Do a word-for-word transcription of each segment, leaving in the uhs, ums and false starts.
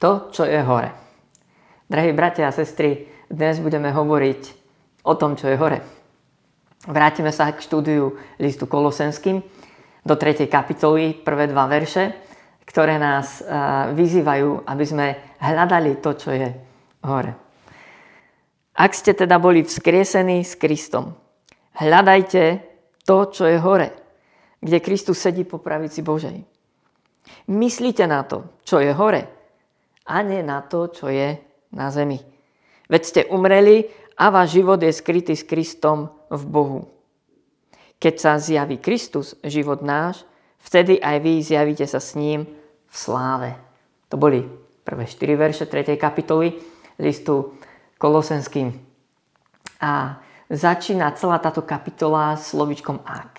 to, čo je hore. Drahí bratia a sestry, dnes budeme hovoriť o tom, čo je hore. Vrátime sa k štúdiu listu Kolosenským do tretej kapitoly, prvé dva verše, ktoré nás vyzývajú, aby sme hľadali to, čo je hore. Ak ste teda boli vzkriesení s Kristom, hľadajte to, čo je hore, kde Kristus sedí po pravici Božej. Myslíte na to, čo je hore, a nie na to, čo je na zemi. Veď ste umreli a váš život je skrytý s Kristom v Bohu. Keď sa zjaví Kristus, život náš, vtedy aj vy zjavíte sa s ním v sláve. To boli prvé štyri verše tretej kapitoly listu Kolosenským. A začína celá táto kapitola slovíčkom ak.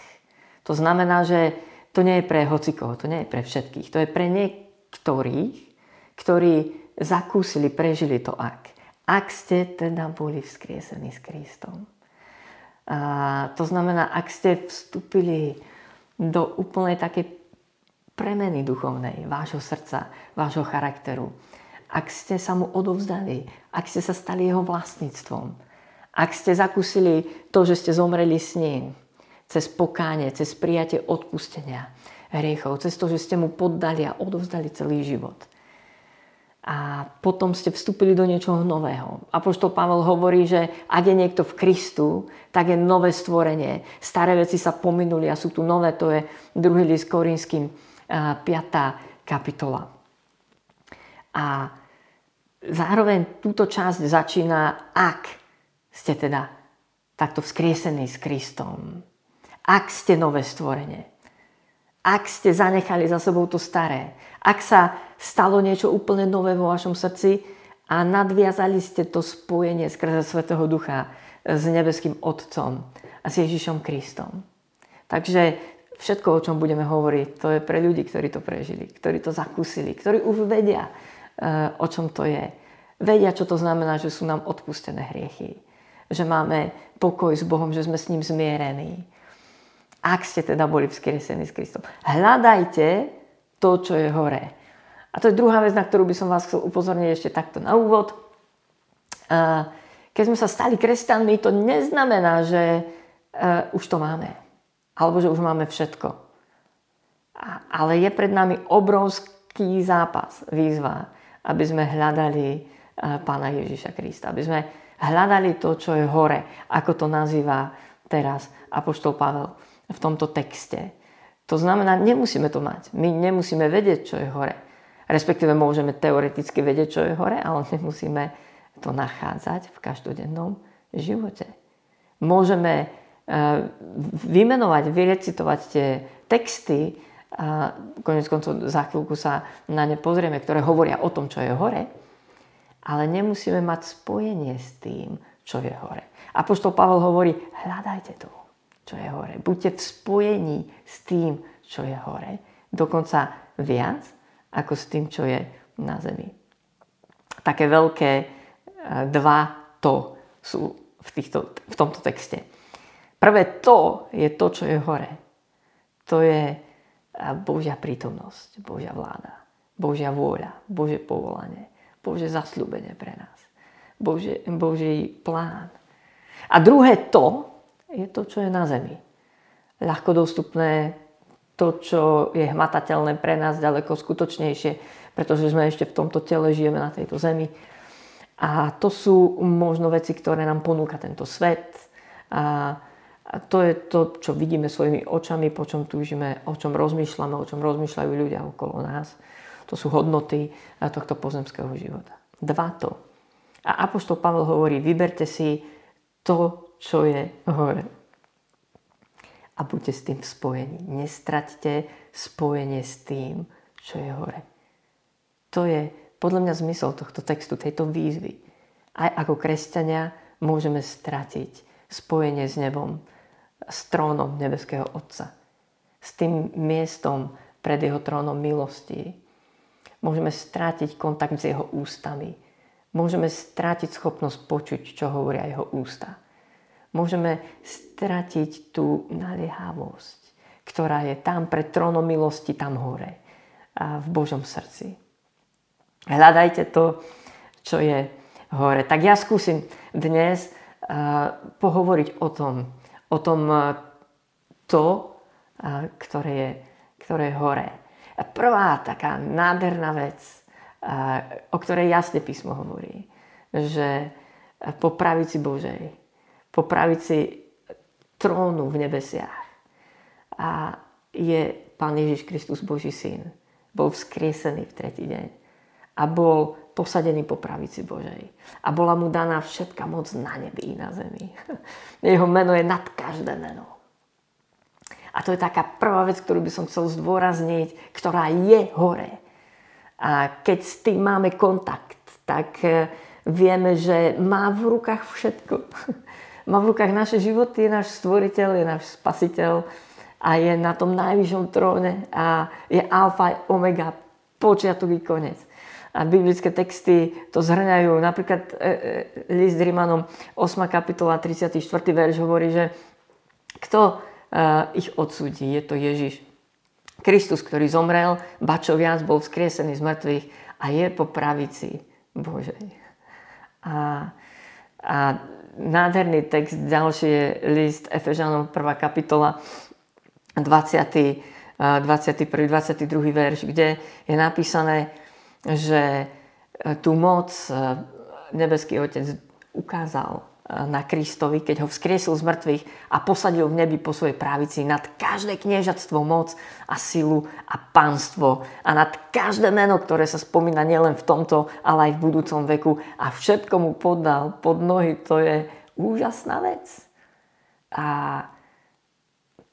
To znamená, že to nie je pre hocikoho, to nie je pre všetkých. To je pre niektorých, ktorí zakúsili, prežili to ak. Ak ste teda boli vzkriesení s Kristom. A to znamená, ak ste vstúpili do úplnej takej premeny duchovnej, vášho srdca, vášho charakteru. Ak ste sa mu odovzdali, ak ste sa stali jeho vlastníctvom, ak ste zakúsili to, že ste zomreli s ním, cez pokánie, cez prijatie odpustenia hriechov, cez to, že ste mu poddali a odovzdali celý život. A potom ste vstúpili do niečoho nového. Apoštol Pavel hovorí, že ak je niekto v Kristu, tak je nové stvorenie. Staré veci sa pominuli a sú tu nové. To je druhý list Korinským, piata kapitola. A zároveň túto časť začína, ak ste teda takto vzkriesení s Kristom. Ak ste nové stvorenie. Ak ste zanechali za sebou to staré. Ak sa stalo niečo úplne nové vo vašom srdci a nadviazali ste to spojenie skrze Svätého Ducha s Nebeským Otcom a s Ježišom Kristom. Takže všetko, o čom budeme hovoriť, to je pre ľudí, ktorí to prežili, ktorí to zakúsili, ktorí už vedia, o čom to je. Vedia, čo to znamená, že sú nám odpustené hriechy, že máme pokoj s Bohom, že sme s ním zmierení. Ak ste teda boli vzkriesení s Kristom, hľadajte to, čo je hore. A to je druhá vec, na ktorú by som vás chcel upozorniť ešte takto na úvod. Keď sme sa stali kresťanmi, to neznamená, že už to máme. Alebo že už máme všetko. Ale je pred nami obrovský zápas, výzva, aby sme hľadali Pána Ježiša Krista. Aby sme hľadali to, čo je hore, ako to nazýva teraz apoštol Pavel v tomto texte. To znamená, nemusíme to mať. My nemusíme vedieť, čo je hore. Respektíve môžeme teoreticky vedieť, čo je hore, ale nemusíme to nachádzať v každodennom živote. Môžeme vymenovať, vyrecitovať tie texty, a koniec koncov za chvíľku sa na ne pozrieme, ktoré hovoria o tom, čo je hore, ale nemusíme mať spojenie s tým, čo je hore. Apoštol Pavel hovorí, hľadajte to, čo je hore. Buďte v spojení s tým, čo je hore. Dokonca viac, ako s tým, čo je na zemi. Také veľké dva to sú v, týchto, v tomto texte. Prvé to je to, čo je hore. To je Božia prítomnosť, Božia vláda, Božia vôľa, Božie povolanie, Božie zasľúbenie pre nás, Božie, Boží plán. A druhé to je to, čo je na zemi. Ľahko dostupné, to, čo je hmatateľné pre nás, ďaleko skutočnejšie, pretože sme ešte v tomto tele, žijeme na tejto zemi. A to sú možno veci, ktoré nám ponúka tento svet. A to je to, čo vidíme svojimi očami, po čom túžime, o čom rozmýšľame, o čom rozmýšľajú ľudia okolo nás. To sú hodnoty tohto pozemského života. Dva to. A apoštol Pavel hovorí, vyberte si to, čo je hore. A buďte s tým v spojení. Nestraťte spojenie s tým, čo je hore. To je podľa mňa zmysel tohto textu, tejto výzvy. Aj ako kresťania môžeme stratiť spojenie s nebom, s trónom Nebeského Otca. S tým miestom pred jeho trónom milosti. Môžeme stratiť kontakt s jeho ústami. Môžeme stratiť schopnosť počuť, čo hovoria jeho ústa. Môžeme stratiť tú naliehavosť, ktorá je tam pred trónom milosti, tam hore, a v Božom srdci. Hľadajte to, čo je hore. Tak ja skúsim dnes uh, pohovoriť o tom, o tom uh, to, uh, ktoré je, ktoré je hore. A prvá taká nádherná vec, uh, o ktorej jasne písmo hovorí, že po pravici Božej, po pravici trónu v nebesiach a je Pán Ježiš Kristus, Boží syn. Bol vzkriesený v tretí deň a bol posadený po pravici Božej. A bola mu daná všetka moc na nebi i na zemi. Jeho meno je nad každé meno. A to je taká prvá vec, ktorú by som chcel zdôrazniť, ktorá je hore. A keď s tým máme kontakt, tak vieme, že má v rukách všetko. Má v rukách naše životy, je náš stvoriteľ, je náš spasiteľ a je na tom najvyššom tróne a je alfa a omega, počiatok i koniec. A biblické texty to zhrňajú. Napríklad e, e, list Rimanom ôsma kapitola tridsiaty štvrtý verš hovorí, že kto e, ich odsúdi, je to Ježiš Kristus, ktorý zomrel, ba čo viac, bol vzkriesený z mŕtvych a je po pravici Božej. A, a nádherný text ďalší je list Efežanom prvá kapitola dvadsiaty, dvadsiaty prvý, dvadsiaty druhý verš, kde je napísané, že tú moc Nebeský Otec ukázal na Kristovi, keď ho vzkriesil z mŕtvych a posadil v nebi po svojej pravici nad každé kniežatstvo moc a silu a pánstvo a nad každé meno, ktoré sa spomína nielen v tomto, ale aj v budúcom veku a všetko mu podal pod nohy. To je úžasná vec. A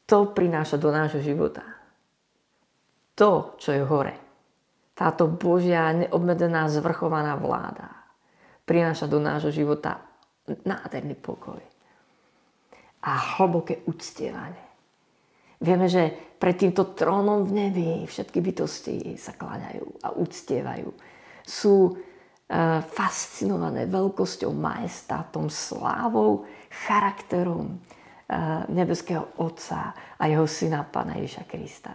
to prináša do nášho života to, čo je hore. Táto Božia neobmedzená zvrchovaná vláda prináša do nášho života nádherný pokoj a hlboké uctievanie. Vieme, že pred týmto trónom v nebi všetky bytosti sa kláňajú a uctievajú. Sú e, fascinované veľkosťou, majestátom, slávou, charakterom e, nebeského Otca a jeho syna Pána Ježiša Krista.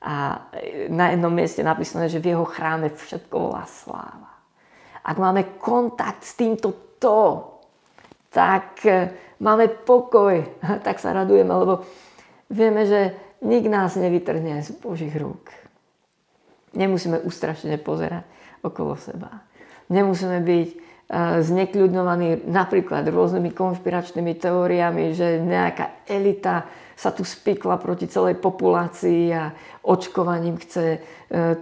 A na jednom mieste napísané, že v jeho chráme všetko volá sláva. Ak máme kontakt s týmto to, tak máme pokoj, tak sa radujeme, lebo vieme, že nik nás nevytrhne z Božích rúk. Nemusíme ústrašene pozerať okolo seba. Nemusíme byť znekľudňovaní napríklad rôznymi konšpiračnými teóriami, že nejaká elita sa tu spikla proti celej populácii a očkovaním chce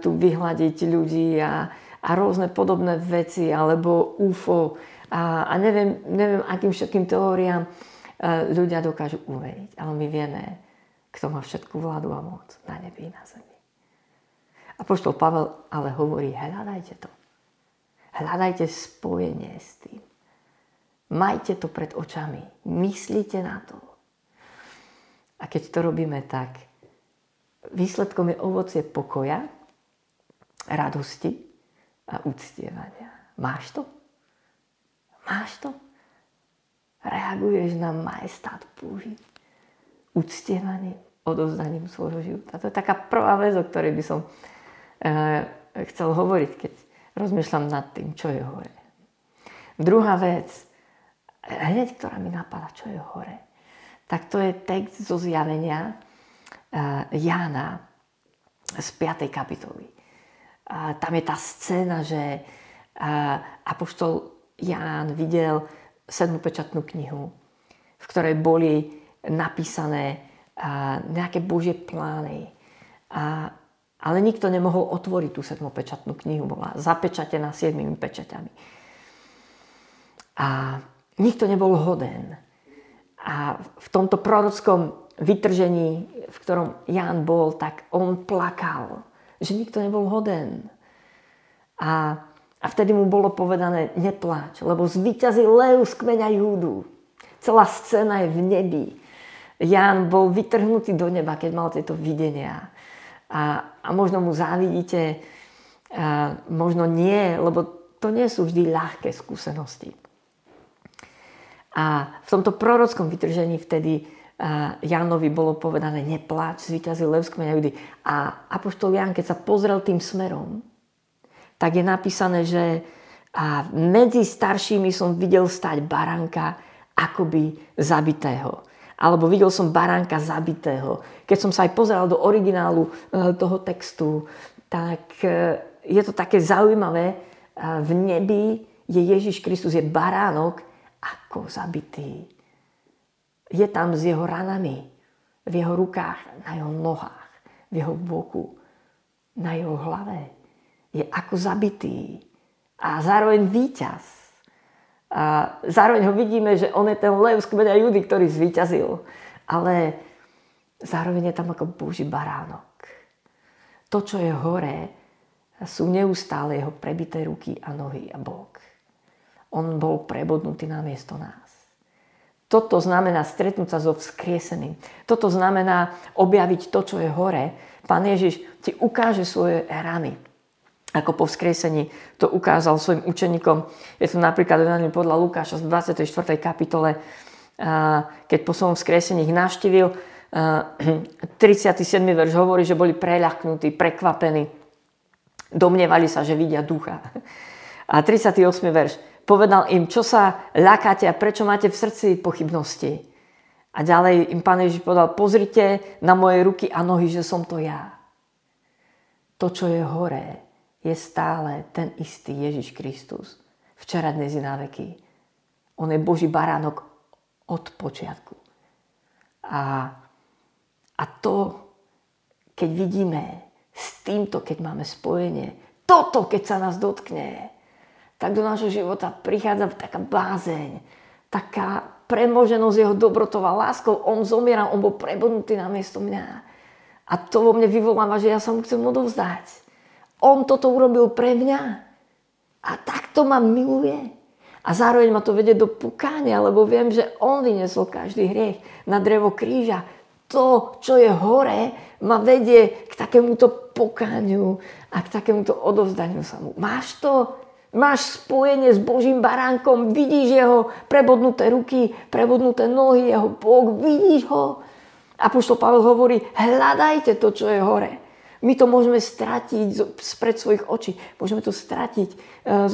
tu vyhľadiť ľudí a, a rôzne podobné veci, alebo ú ef ó, A, a neviem, neviem, akým všetkým teóriám e, ľudia dokážu uveriť. Ale my vieme, kto má všetku vládu a moc na nebi i na zemi. Apoštol Pavel ale hovorí, hľadajte to. Hľadajte spojenie s tým. Majte to pred očami. Myslíte na to. A keď to robíme tak, výsledkom je ovocie pokoja, radosti a uctievania. Máš to? Máš to? Reaguješ na majestát Boží uctievaním, odovzdaním svojho života. To je taká prvá vec, o ktorej by som e, chcel hovoriť, keď rozmýšľam nad tým, čo je hore. Druhá vec, hneď, ktorá mi napadá, čo je hore, tak to je text zo Zjavenia e, Jána z piatej kapitoly. A tam je tá scéna, že apoštol Ján videl sedmopečatnú knihu, v ktorej boli napísané nejaké Božie plány. A, ale nikto nemohol otvoriť tú sedmopečatnú knihu. Bola zapečatená siedmimi pečaťami. A nikto nebol hoden. A v tomto prorockom vytržení, v ktorom Ján bol, tak on plakal, že nikto nebol hoden. A A vtedy mu bolo povedané, nepláč, lebo zvíťazil lev z kmeňa Júdu. Celá scéna je v nebi. Ján bol vytrhnutý do neba, keď mal tieto videnia. A, a možno mu závidíte, a možno nie, lebo to nie sú vždy ľahké skúsenosti. A v tomto prorockom vytržení vtedy Jánovi bolo povedané, nepláč, zvíťazil lev z kmeňa Júdy. A apoštol Ján, keď sa pozrel tým smerom, tak je napísané, že a medzi staršími som videl stať baránka akoby zabitého. Alebo videl som baránka zabitého. Keď som sa aj pozeral do originálu toho textu, tak je to také zaujímavé. V nebi je Ježiš Kristus, je baránok ako zabitý. Je tam s jeho ranami, v jeho rukách, na jeho nohách, v jeho boku, na jeho hlave. Je ako zabitý. A zároveň víťaz. A zároveň ho vidíme, že on je ten lev z kmeňa Júdy, ktorý zvíťazil. Ale zároveň je tam ako Boží baránok. To, čo je hore, sú neustále jeho prebité ruky a nohy a bok. On bol prebodnutý namiesto nás. Toto znamená stretnúť sa so vzkrieseným. Toto znamená objaviť to, čo je hore. Pán Ježiš ti ukáže svoje rany. Ako po vzkriesení to ukázal svojim učeníkom. Je to napríklad podľa Lukáša v dvadsiatej štvrtej kapitole, keď po svojom vzkriesení ich navštívil. tridsiaty siedmy verš hovorí, že boli preľaknutí, prekvapení. Domnievali sa, že vidia ducha. A tridsiaty ôsmy verš. Povedal im, čo sa ľakáte a prečo máte v srdci pochybnosti. A ďalej im Pán Ježiš povedal, pozrite na moje ruky a nohy, že som to ja. To, čo je hore, je stále ten istý Ježiš Kristus. Včera, dnes i naveky. On je Boží baránok od počiatku. A, a to, keď vidíme, s týmto, keď máme spojenie, toto, keď sa nás dotkne, tak do nášho života prichádza taká bázeň, taká premoženosť jeho dobrotou a láskou. On zomieral, on bol prebodnutý namiesto mňa. A to vo mne vyvoláva, že ja sa mu chcem odovzdať. On toto urobil pre mňa. A takto ma miluje. A zároveň ma to vedie do pokánia, lebo viem, že on vyniesol každý hriech na drevo kríža. To, čo je hore, ma vedie k takémuto pokániu a k takémuto odovzdaniu sa mu. Máš to? Máš spojenie s Božím baránkom, vidíš jeho prebodnuté ruky, prebodnuté nohy, jeho bok, vidíš ho. Apoštol Pavel hovorí, hľadajte to, čo je hore. My to môžeme stratiť spred svojich očí, môžeme to stratiť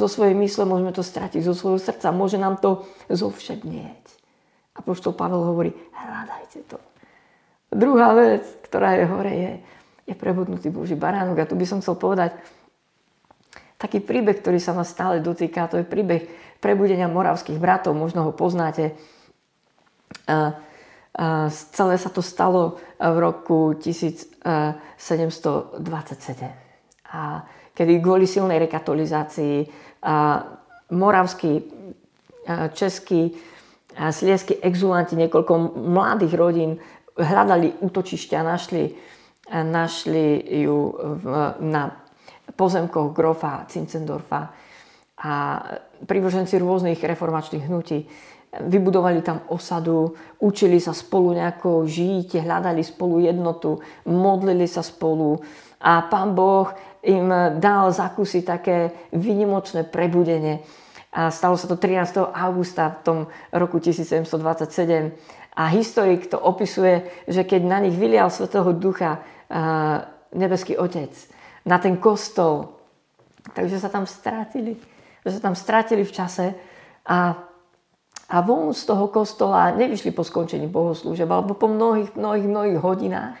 zo svojej mysle, môžeme to stratiť zo svojho srdca, môže nám to zovšednieť. Apoštol Pavel hovorí, hľadajte to. Druhá vec, ktorá je hore, je, je prebodnutý Boží baránok. A tu by som chcel povedať, taký príbeh, ktorý sa ma stále dotýka, to je príbeh prebudenia moravských bratov. Možno ho poznáte. A, a celé sa to stalo v roku tisícsedemstodvadsaťsedem. A kedy kvôli silnej rekatolizácii a moravskí, a českí a sliezskí exulanti, niekoľko mladých rodín hľadali útočišťa, našli, našli ju v, na pozemkoch grofa Zinzendorfa a prívrženci rôznych reformačných hnutí vybudovali tam osadu, učili sa spolu nejako žiť, hľadali spolu jednotu, modlili sa spolu a Pán Boh im dal zakúsiť také výnimočné prebudenie. A stalo sa to trinásteho augusta v tom roku tisícsedemstodvadsaťsedem a historik to opisuje, že keď na nich vylial Svätého Ducha Nebeský Otec, na ten kostol. Takže sa tam stratili. Že sa tam stratili v čase a, a von z toho kostola nevyšli po skončení bohoslúžeb alebo po mnohých, mnohých, mnohých hodinách.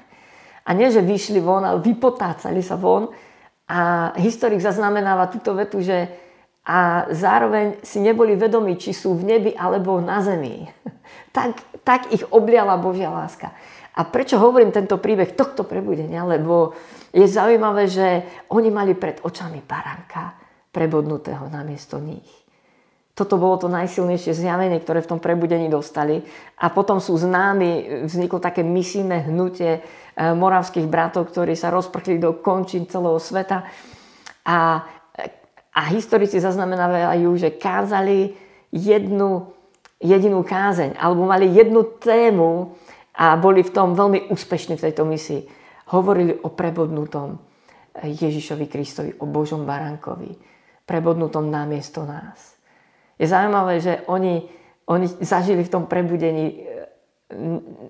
A nie, že vyšli von, ale vypotácali sa von. A historik zaznamenáva túto vetu, že a zároveň si neboli vedomi, či sú v nebi alebo na zemi. Tak, tak ich obliala Božia láska. A prečo hovorím tento príbeh tohto prebudenia? Lebo je zaujímavé, že oni mali pred očami baránka prebodnutého namiesto nich. Toto bolo to najsilnejšie zjavenie, ktoré v tom prebudení dostali. A potom sú známi, vzniklo také misijné hnutie moravských bratov, ktorí sa rozprchli do končín celého sveta. A, a historici zaznamenávajú, že kázali jednu jedinú kázeň, alebo mali jednu tému, a boli v tom veľmi úspešní v tejto misii. Hovorili o prebodnutom Ježišovi Kristovi, o Božom baránkovi. Prebodnutom namiesto nás. Je zaujímavé, že oni, oni zažili v tom prebudení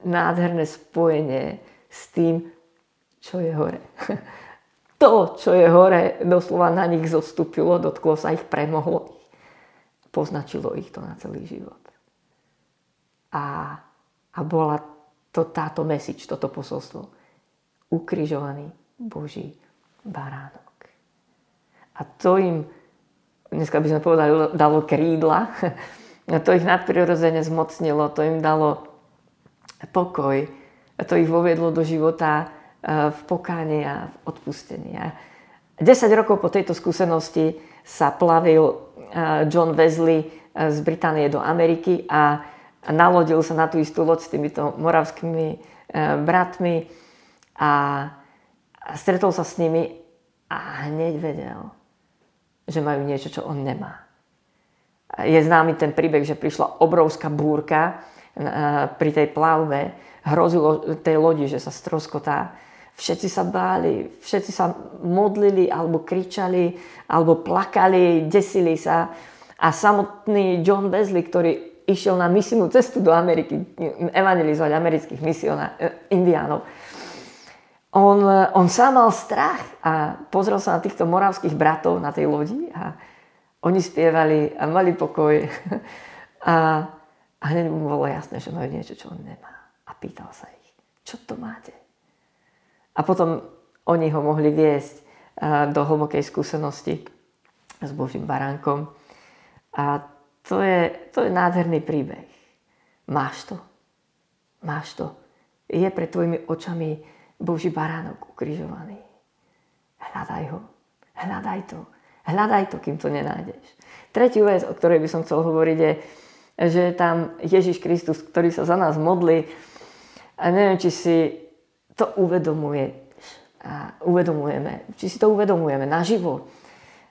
nádherné spojenie s tým, čo je hore. to, čo je hore, doslova na nich zostúpilo, dotklo sa ich, premohlo ich. Poznačilo ich to na celý život. A, a bola to táto message, toto posolstvo. Ukrižovaný Boží baránok. A to im, dneska by sme povedali, dalo krídla. A to ich nadprirodzene zmocnilo, to im dalo pokoj. A to ich voviedlo do života v pokáne a v odpustení. desať rokov po tejto skúsenosti sa plavil John Wesley z Británie do Ameriky a nalodil sa na tú istú loď s týmito moravskými bratmi a stretol sa s nimi a hneď vedel, že majú niečo, čo on nemá. Je známy ten príbeh, že prišla obrovská búrka pri tej plavbe, hrozilo tej lodi, že sa stroskotá. Všetci sa báli, všetci sa modlili, alebo kričali, alebo plakali, desili sa. A samotný John Wesley, ktorý išiel na misijnú cestu do Ameriky, evangelizovať amerických misionárov, indiánov, on, on sám mal strach a pozrel sa na týchto moravských bratov na tej lodi a oni spievali a mali pokoj. A, a hneď mu bolo jasné, že majú niečo, čo on nemá. A pýtal sa ich, čo to máte? A potom oni ho mohli viesť do hlbokej skúsenosti s Božím baránkom. A to je, to je nádherný príbeh. Máš to. Máš to. Je pred tvojimi očami Boží baránok ukrižovaný. Hľadaj ho. Hľadaj to. Hľadaj to, kým to nenájdeš. Tretí vec, o ktorej by som chcel hovoriť, je, že je tam Ježiš Kristus, ktorý sa za nás modlí. A neviem, či si to uvedomuje, a uvedomujeme, či si to uvedomujeme naživo.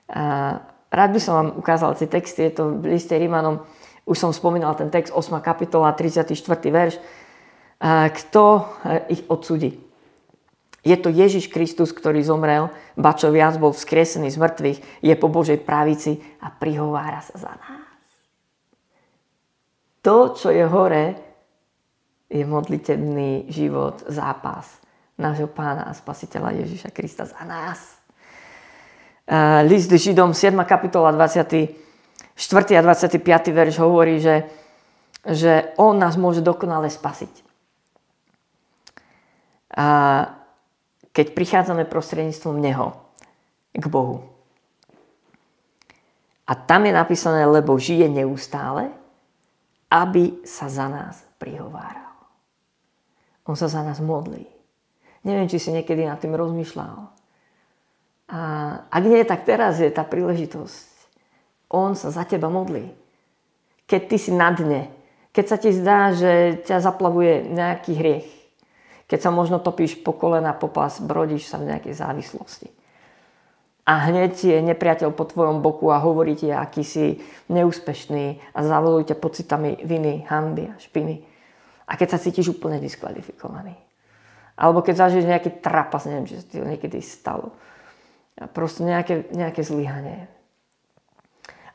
A rád by som vám ukázal tie texty, je to v liste Rimanom, už som spomínal ten text, ôsma kapitola, tridsiaty štvrtý verš. A kto ich odsudí? Je to Ježiš Kristus, ktorý zomrel, ba čo viac, bol vzkriesený z mŕtvych, je po Božej pravici a prihovára sa za nás. To, čo je hore, je modlitebný život, zápas nášho Pána a Spasiteľa Ježiša Krista za nás. List Židom, siedma kapitola, dvadsiaty štvrtý a dvadsiaty piaty verš hovorí, že, že on nás môže dokonale spasiť. A keď prichádzame prostredníctvom Neho k Bohu. A tam je napísané, lebo žije neustále, aby sa za nás prihováral. On sa za nás modlí. Neviem, či si niekedy nad tým rozmýšľal. A ak nie, tak teraz je tá príležitosť. On sa za teba modlí. Keď ty si na dne, keď sa ti zdá, že ťa zaplavuje nejaký hriech, keď sa možno topíš po kolena, po pás, brodíš sa v nejakej závislosti. A hneď je nepriateľ po tvojom boku a hovorí ti, aký si neúspešný a zavoluje ťa pocitami viny, hanby a špiny. A keď sa cítiš úplne diskvalifikovaný. Alebo keď zažiješ nejaký trapas, neviem, či sa ti to niekedy stalo. A proste nejaké, nejaké zlyhanie.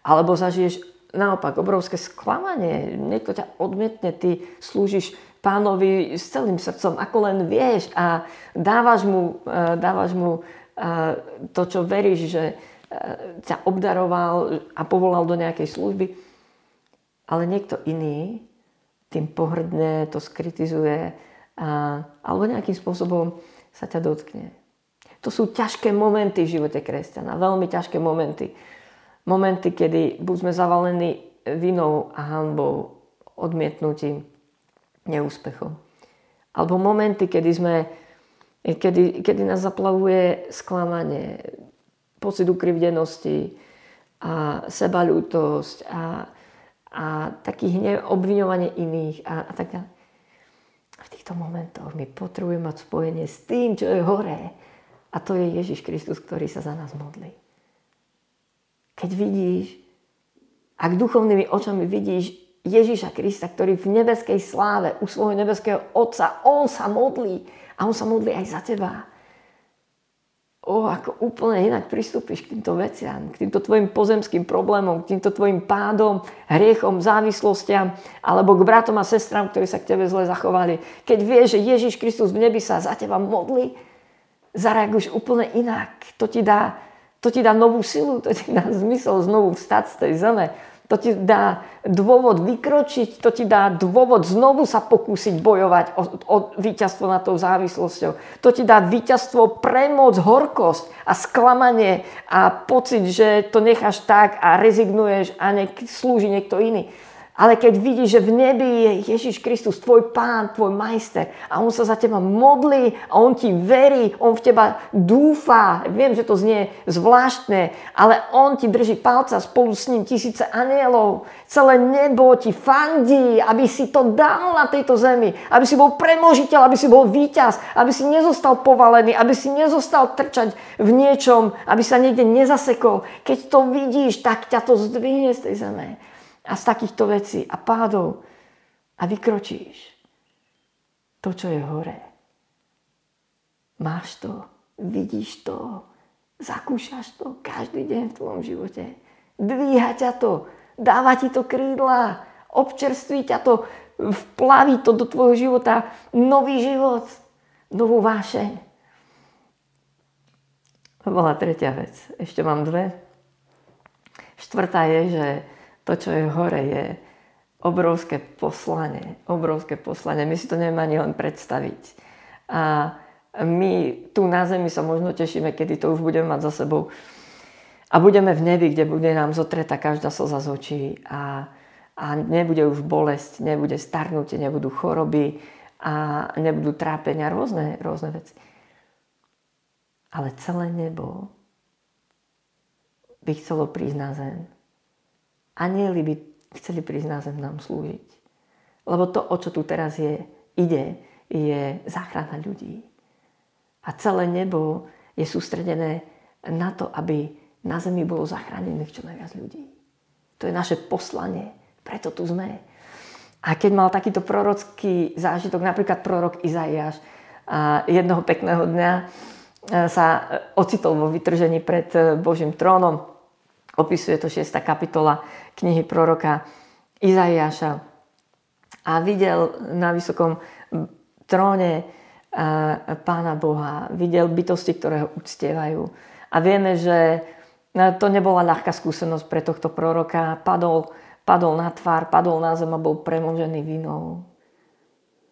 Alebo zažiješ naopak obrovské sklamanie. Niekto ťa odmietne, ty slúžiš Pánovi s celým srdcom, ako len vieš. A dávaš mu, dávaš mu to, čo veríš, že ťa obdaroval a povolal do nejakej služby. Ale niekto iný tým pohrdne, to skritizuje a, alebo nejakým spôsobom sa ťa dotkne. To sú ťažké momenty v živote kresťana, veľmi ťažké momenty. Momenty, kedy buď sme zavalení vinou a hanbou, odmietnutím, neúspechom. Alebo momenty, kedy, sme, kedy, kedy nás zaplavuje sklamanie, pocit ukrivdenosti, a sebaľútosť a a taký hnev, obviňovanie iných a, a tak ďalej. V týchto momentoch my potrebujeme mať spojenie s tým, čo je hore. A to je Ježiš Kristus, ktorý sa za nás modlí. Keď vidíš, ak duchovnými očami vidíš Ježiša Krista, ktorý v nebeskej sláve u svojho nebeského Otca, on sa modlí a on sa modlí aj za teba. O, ako úplne inak pristúpiš k týmto veciam, k týmto tvojim pozemským problémom, k týmto tvojim pádom, hriechom, závislostiam, alebo k bratom a sestram, ktorí sa k tebe zle zachovali. Keď vieš, že Ježiš Kristus v nebi sa za teba modlí, zareaguješ úplne inak. To ti dá, to ti dá novú silu, to ti dá zmysel znovu vstať z tej zeme. To ti dá dôvod vykročiť, to ti dá dôvod znovu sa pokúsiť bojovať o, o víťazstvo nad tou závislosťou. To ti dá víťazstvo, premoc, horkosť a sklamanie a pocit, že to necháš tak a rezignuješ a nech slúži niekto iný. Ale keď vidíš, že v nebi je Ježiš Kristus, tvoj pán, tvoj majster a on sa za teba modlí a on ti verí, on v teba dúfa. Viem, že to znie zvláštne, ale on ti drží palca, spolu s ním tisíce anielov. Celé nebo ti fandí, aby si to dal na tejto zemi, aby si bol premožiteľ, aby si bol víťaz, aby si nezostal povalený, aby si nezostal trčať v niečom, aby sa niekde nezasekol. Keď to vidíš, tak ťa to zdvihne z tej zeme a z takýchto vecí a pádov a vykročíš to, čo je hore. Máš to, vidíš to, zakúšaš to každý deň v tvojom živote. Dvíha ťa to, dáva ti to krídla, občerství ťa to, vplaví to do tvojho života nový život, novú vášeň. To bola tretia vec. Ešte mám dve. Štvrtá je, že to, čo je hore, je obrovské poslanie. Obrovské poslanie. My si to nevieme ani len predstaviť. A my tu na zemi sa možno tešíme, kedy to už budeme mať za sebou. A budeme v nebi, kde bude nám zotretá každá slza z očí. A, a nebude už bolesť, nebude starnutie, nebudú choroby a nebudú trápenia, rôzne, rôzne veci. Ale celé nebo by chcelo prísť na zem. Anieli by chceli prísť na zem nám slúžiť. Lebo to, o čo tu teraz je, ide, je záchrana ľudí. A celé nebo je sústredené na to, aby na zemi bolo zachránených čo najviac ľudí. To je naše poslanie. Preto tu sme. A keď mal takýto prorocký zážitok, napríklad prorok Izaiáš, jednoho pekného dňa sa ocitol vo vytržení pred Božím trónom. Opisuje to šiesta kapitola knihy proroka Izaiáša. A videl na vysokom tróne Pána Boha. Videl bytosti, ktoré ho uctievajú. A vieme, že to nebola ľahká skúsenosť pre tohto proroka. Padol, padol na tvár, padol na zem a bol premožený vinou.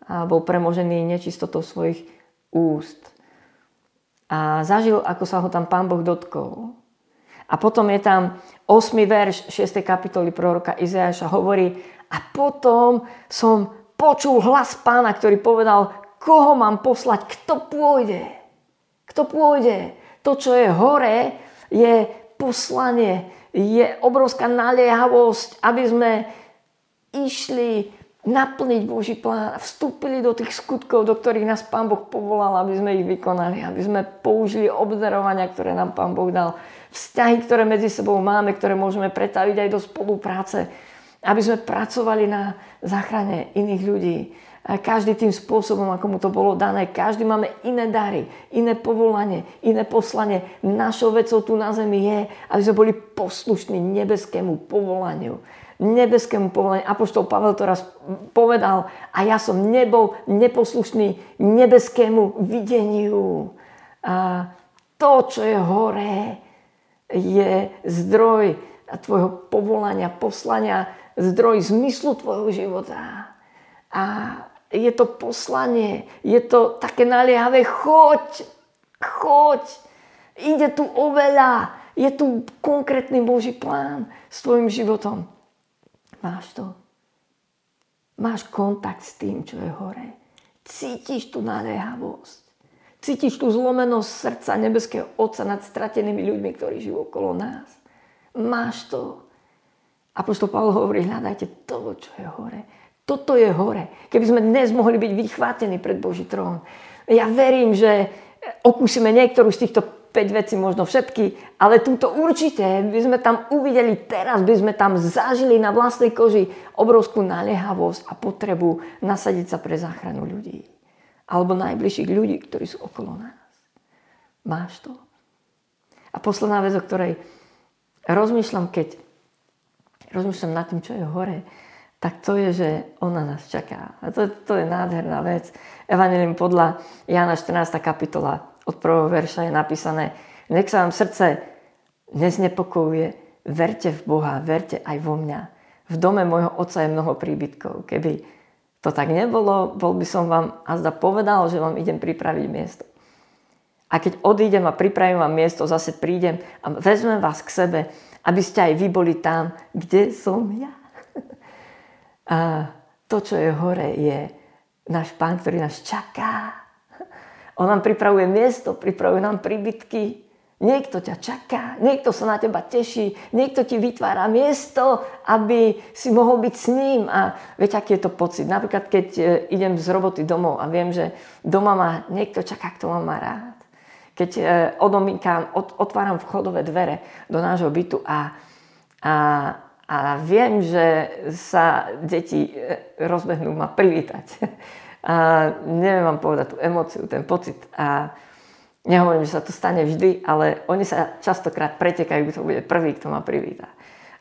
A bol premožený nečistotou svojich úst. A zažil, ako sa ho tam Pán Boh dotkol. A potom je tam ôsmy verš šiestej kapitoly proroka Izaiáša, hovorí: a potom som počul hlas Pána, ktorý povedal, koho mám poslať, kto pôjde. Kto pôjde. To, čo je hore, je poslanie, je obrovská naliehavosť, aby sme išli naplniť Boží plán, vstúpili do tých skutkov, do ktorých nás Pán Boh povolal, aby sme ich vykonali, aby sme použili obdarovania, ktoré nám Pán Boh dal, vzťahy, ktoré medzi sebou máme, ktoré môžeme pretaviť aj do spolupráce, aby sme pracovali na záchrane iných ľudí. Každý tým spôsobom, ako mu to bolo dané, každý máme iné dary, iné povolanie, iné poslanie. Našou vecou tu na zemi je, aby sme boli poslušní nebeskému povolaniu. nebeskému povoleniu. Apoštol Pavel to raz povedal: a ja som nebol neposlušný nebeskému videniu. A to, čo je hore, je zdroj tvojho povolania, poslania, zdroj zmyslu tvojho života. A je to poslanie, je to také naliehavé, choď, choď, ide tu oveľa, je tu konkrétny Boží plán s tvojim životom. Máš to. Máš kontakt s tým, čo je hore. Cítiš tú naliehavosť. Cítiš tú zlomenosť srdca nebeského Otca nad stratenými ľuďmi, ktorí žijú okolo nás. Máš to. Apoštol Pavel hovorí: hľadajte to, čo je hore. Toto je hore. Keby sme dnes mohli byť vychvátení pred Boží trón. Ja verím, že okúsime niektorú z týchto päť vecí, možno všetky, ale túto určite by sme tam uvideli teraz, by sme tam zažili na vlastnej koži obrovskú naliehavosť a potrebu nasadiť sa pre záchranu ľudí. Alebo najbližších ľudí, ktorí sú okolo nás. Máš to. A posledná vec, o ktorej rozmýšľam, keď rozmýšľam nad tým, čo je hore, tak to je, že ona nás čaká. A to, to je nádherná vec. Evanjelium podľa Jána štrnásta kapitola od od prvého verša je napísané: nech sa vám srdce neznepokojuje, verte v Boha, verte aj vo mňa. V dome môjho otca je mnoho príbytkov. Keby to tak nebolo, bol by som vám azda povedal, že vám idem pripraviť miesto. A keď odídem a pripravím vám miesto, zase prídem a vezmem vás k sebe, aby ste aj vy boli tam, kde som ja. A to, čo je hore, je náš Pán, ktorý nás čaká. On nám pripravuje miesto, pripravuje nám príbytky. Niekto ťa čaká, niekto sa na teba teší, niekto ti vytvára miesto, aby si mohol byť s ním. A viete, aký je to pocit? Napríklad, keď idem z roboty domov a viem, že doma ma niekto čaká, kto ma má rád. Keď odomýkam, otváram vchodové dvere do nášho bytu a, a, a viem, že sa deti rozbehnú ma privítať. A neviem vám povedať tú emóciu, ten pocit. A nehovorím, že sa to stane vždy, ale oni sa častokrát pretekajú, kto bude prvý, kto ma privíta.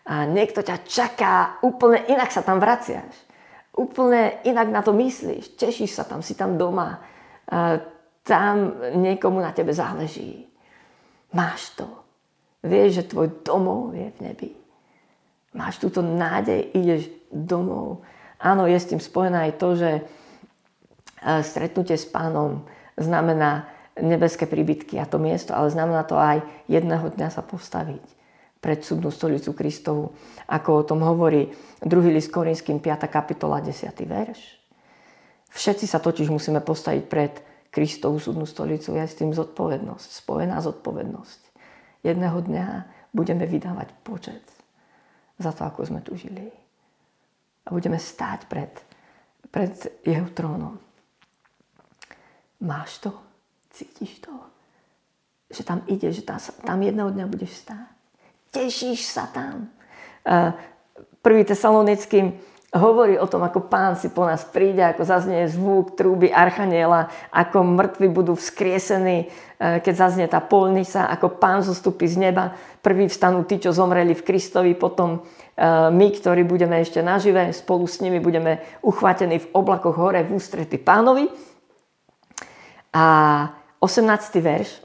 A niekto ťa čaká, úplne inak sa tam vraciaš. Úplne inak na to myslíš, tešíš sa tam, si tam doma. A tam niekomu na tebe záleží. Máš to. Vieš, že tvoj domov je v nebi. Máš túto nádej, ideš domov. Áno, je s tým spojené aj to, že stretnutie s Pánom znamená nebeské príbytky a to miesto, ale znamená to aj jedného dňa sa postaviť pred súdnu stolicu Kristovu. Ako o tom hovorí druhý list Korinským, piata kapitola, desiaty verš. Všetci sa totiž musíme postaviť pred Kristovú súdnu stolicu, je s tým zodpovednosť, spojená zodpovednosť. Jedného dňa budeme vydávať počet za to, ako sme tu žili. A budeme stáť pred, pred jeho trónom. Máš to? Cítiš to? Že tam ideš, že tam, tam jedného dňa budeš stáť. Tešíš sa tam. Prvý Tesalonickým hovorí o tom, ako Pán si po nás príde, ako zaznie zvuk trúby archaniela, ako mŕtvi budú vzkriesení, keď zaznie tá polnica, ako Pán zostupí z neba. Prví vstanú tí, čo zomreli v Kristovi, potom my, ktorí budeme ešte nažive, spolu s nimi budeme uchvatení v oblakoch hore v ústrety Pánovi. A osemnásty verš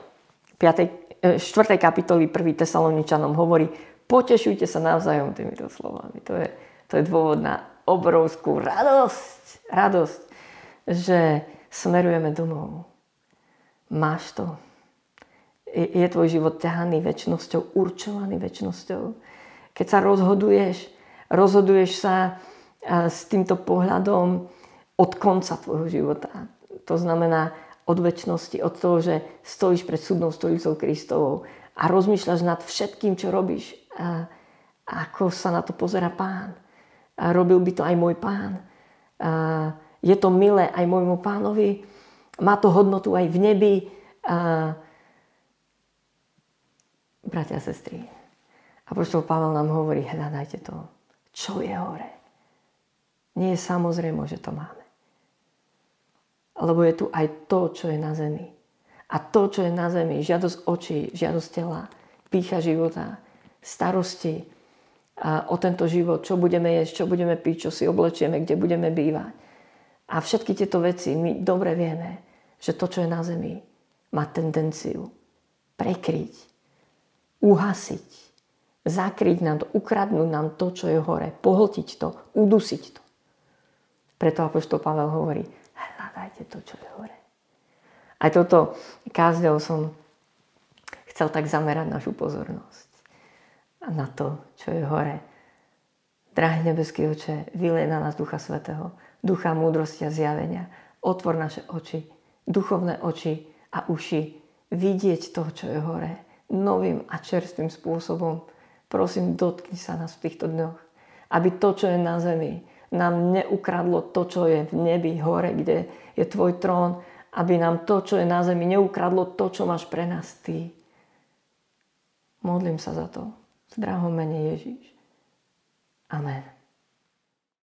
piatej, štvrtej kapitoly prvej Tesaloničanom hovorí: potešujte sa navzájom týmito slovami. To je, to je dôvod na obrovskú radosť, radosť, že smerujeme domov. Máš to. Je, je tvoj život ťahaný večnosťou, určovaný večnosťou. Keď sa rozhoduješ, rozhoduješ sa s týmto pohľadom od konca tvojho života. To znamená od večnosti, od toho, že stojíš pred súdnou stolicou Kristovou a rozmýšľaš nad všetkým, čo robíš. A ako sa na to pozerá Pán. A robil by to aj môj Pán. A je to milé aj môjmu Pánovi. Má to hodnotu aj v nebi. A... Bratia a sestry, apoštol Pavel nám hovorí: hľadajte to, čo je hore. Nie je samozrejme, že to máme. Lebo je tu aj to, čo je na zemi. A to, čo je na zemi, žiadosť očí, žiadosť tela, pýcha života, starosti o tento život, čo budeme jesť, čo budeme piť, čo si oblečieme, kde budeme bývať. A všetky tieto veci my dobre vieme, že to, čo je na zemi, má tendenciu prekryť, uhasiť, zakryť nám to, ukradnúť nám to, čo je hore, pohltiť to, udusiť to. Preto apoštol Pavel hovorí: hľadajte to, čo je hore. Aj toto kázňou som chcel tak zamerať našu pozornosť a na to, čo je hore. Drahý nebeský Oče, vylej na nás Ducha Svätého, Ducha múdrosti a zjavenia. Otvor naše oči, duchovné oči a uši, vidieť to, čo je hore, novým a čerstvým spôsobom. Prosím, dotkni sa nás v týchto dňoch, aby to, čo je na zemi, nám neukradlo to, čo je v nebi, hore, kde je tvoj trón, aby nám to, čo je na zemi, neukradlo to, čo máš pre nás ty. Modlím sa za to. V drahom mene Ježiš. Amen.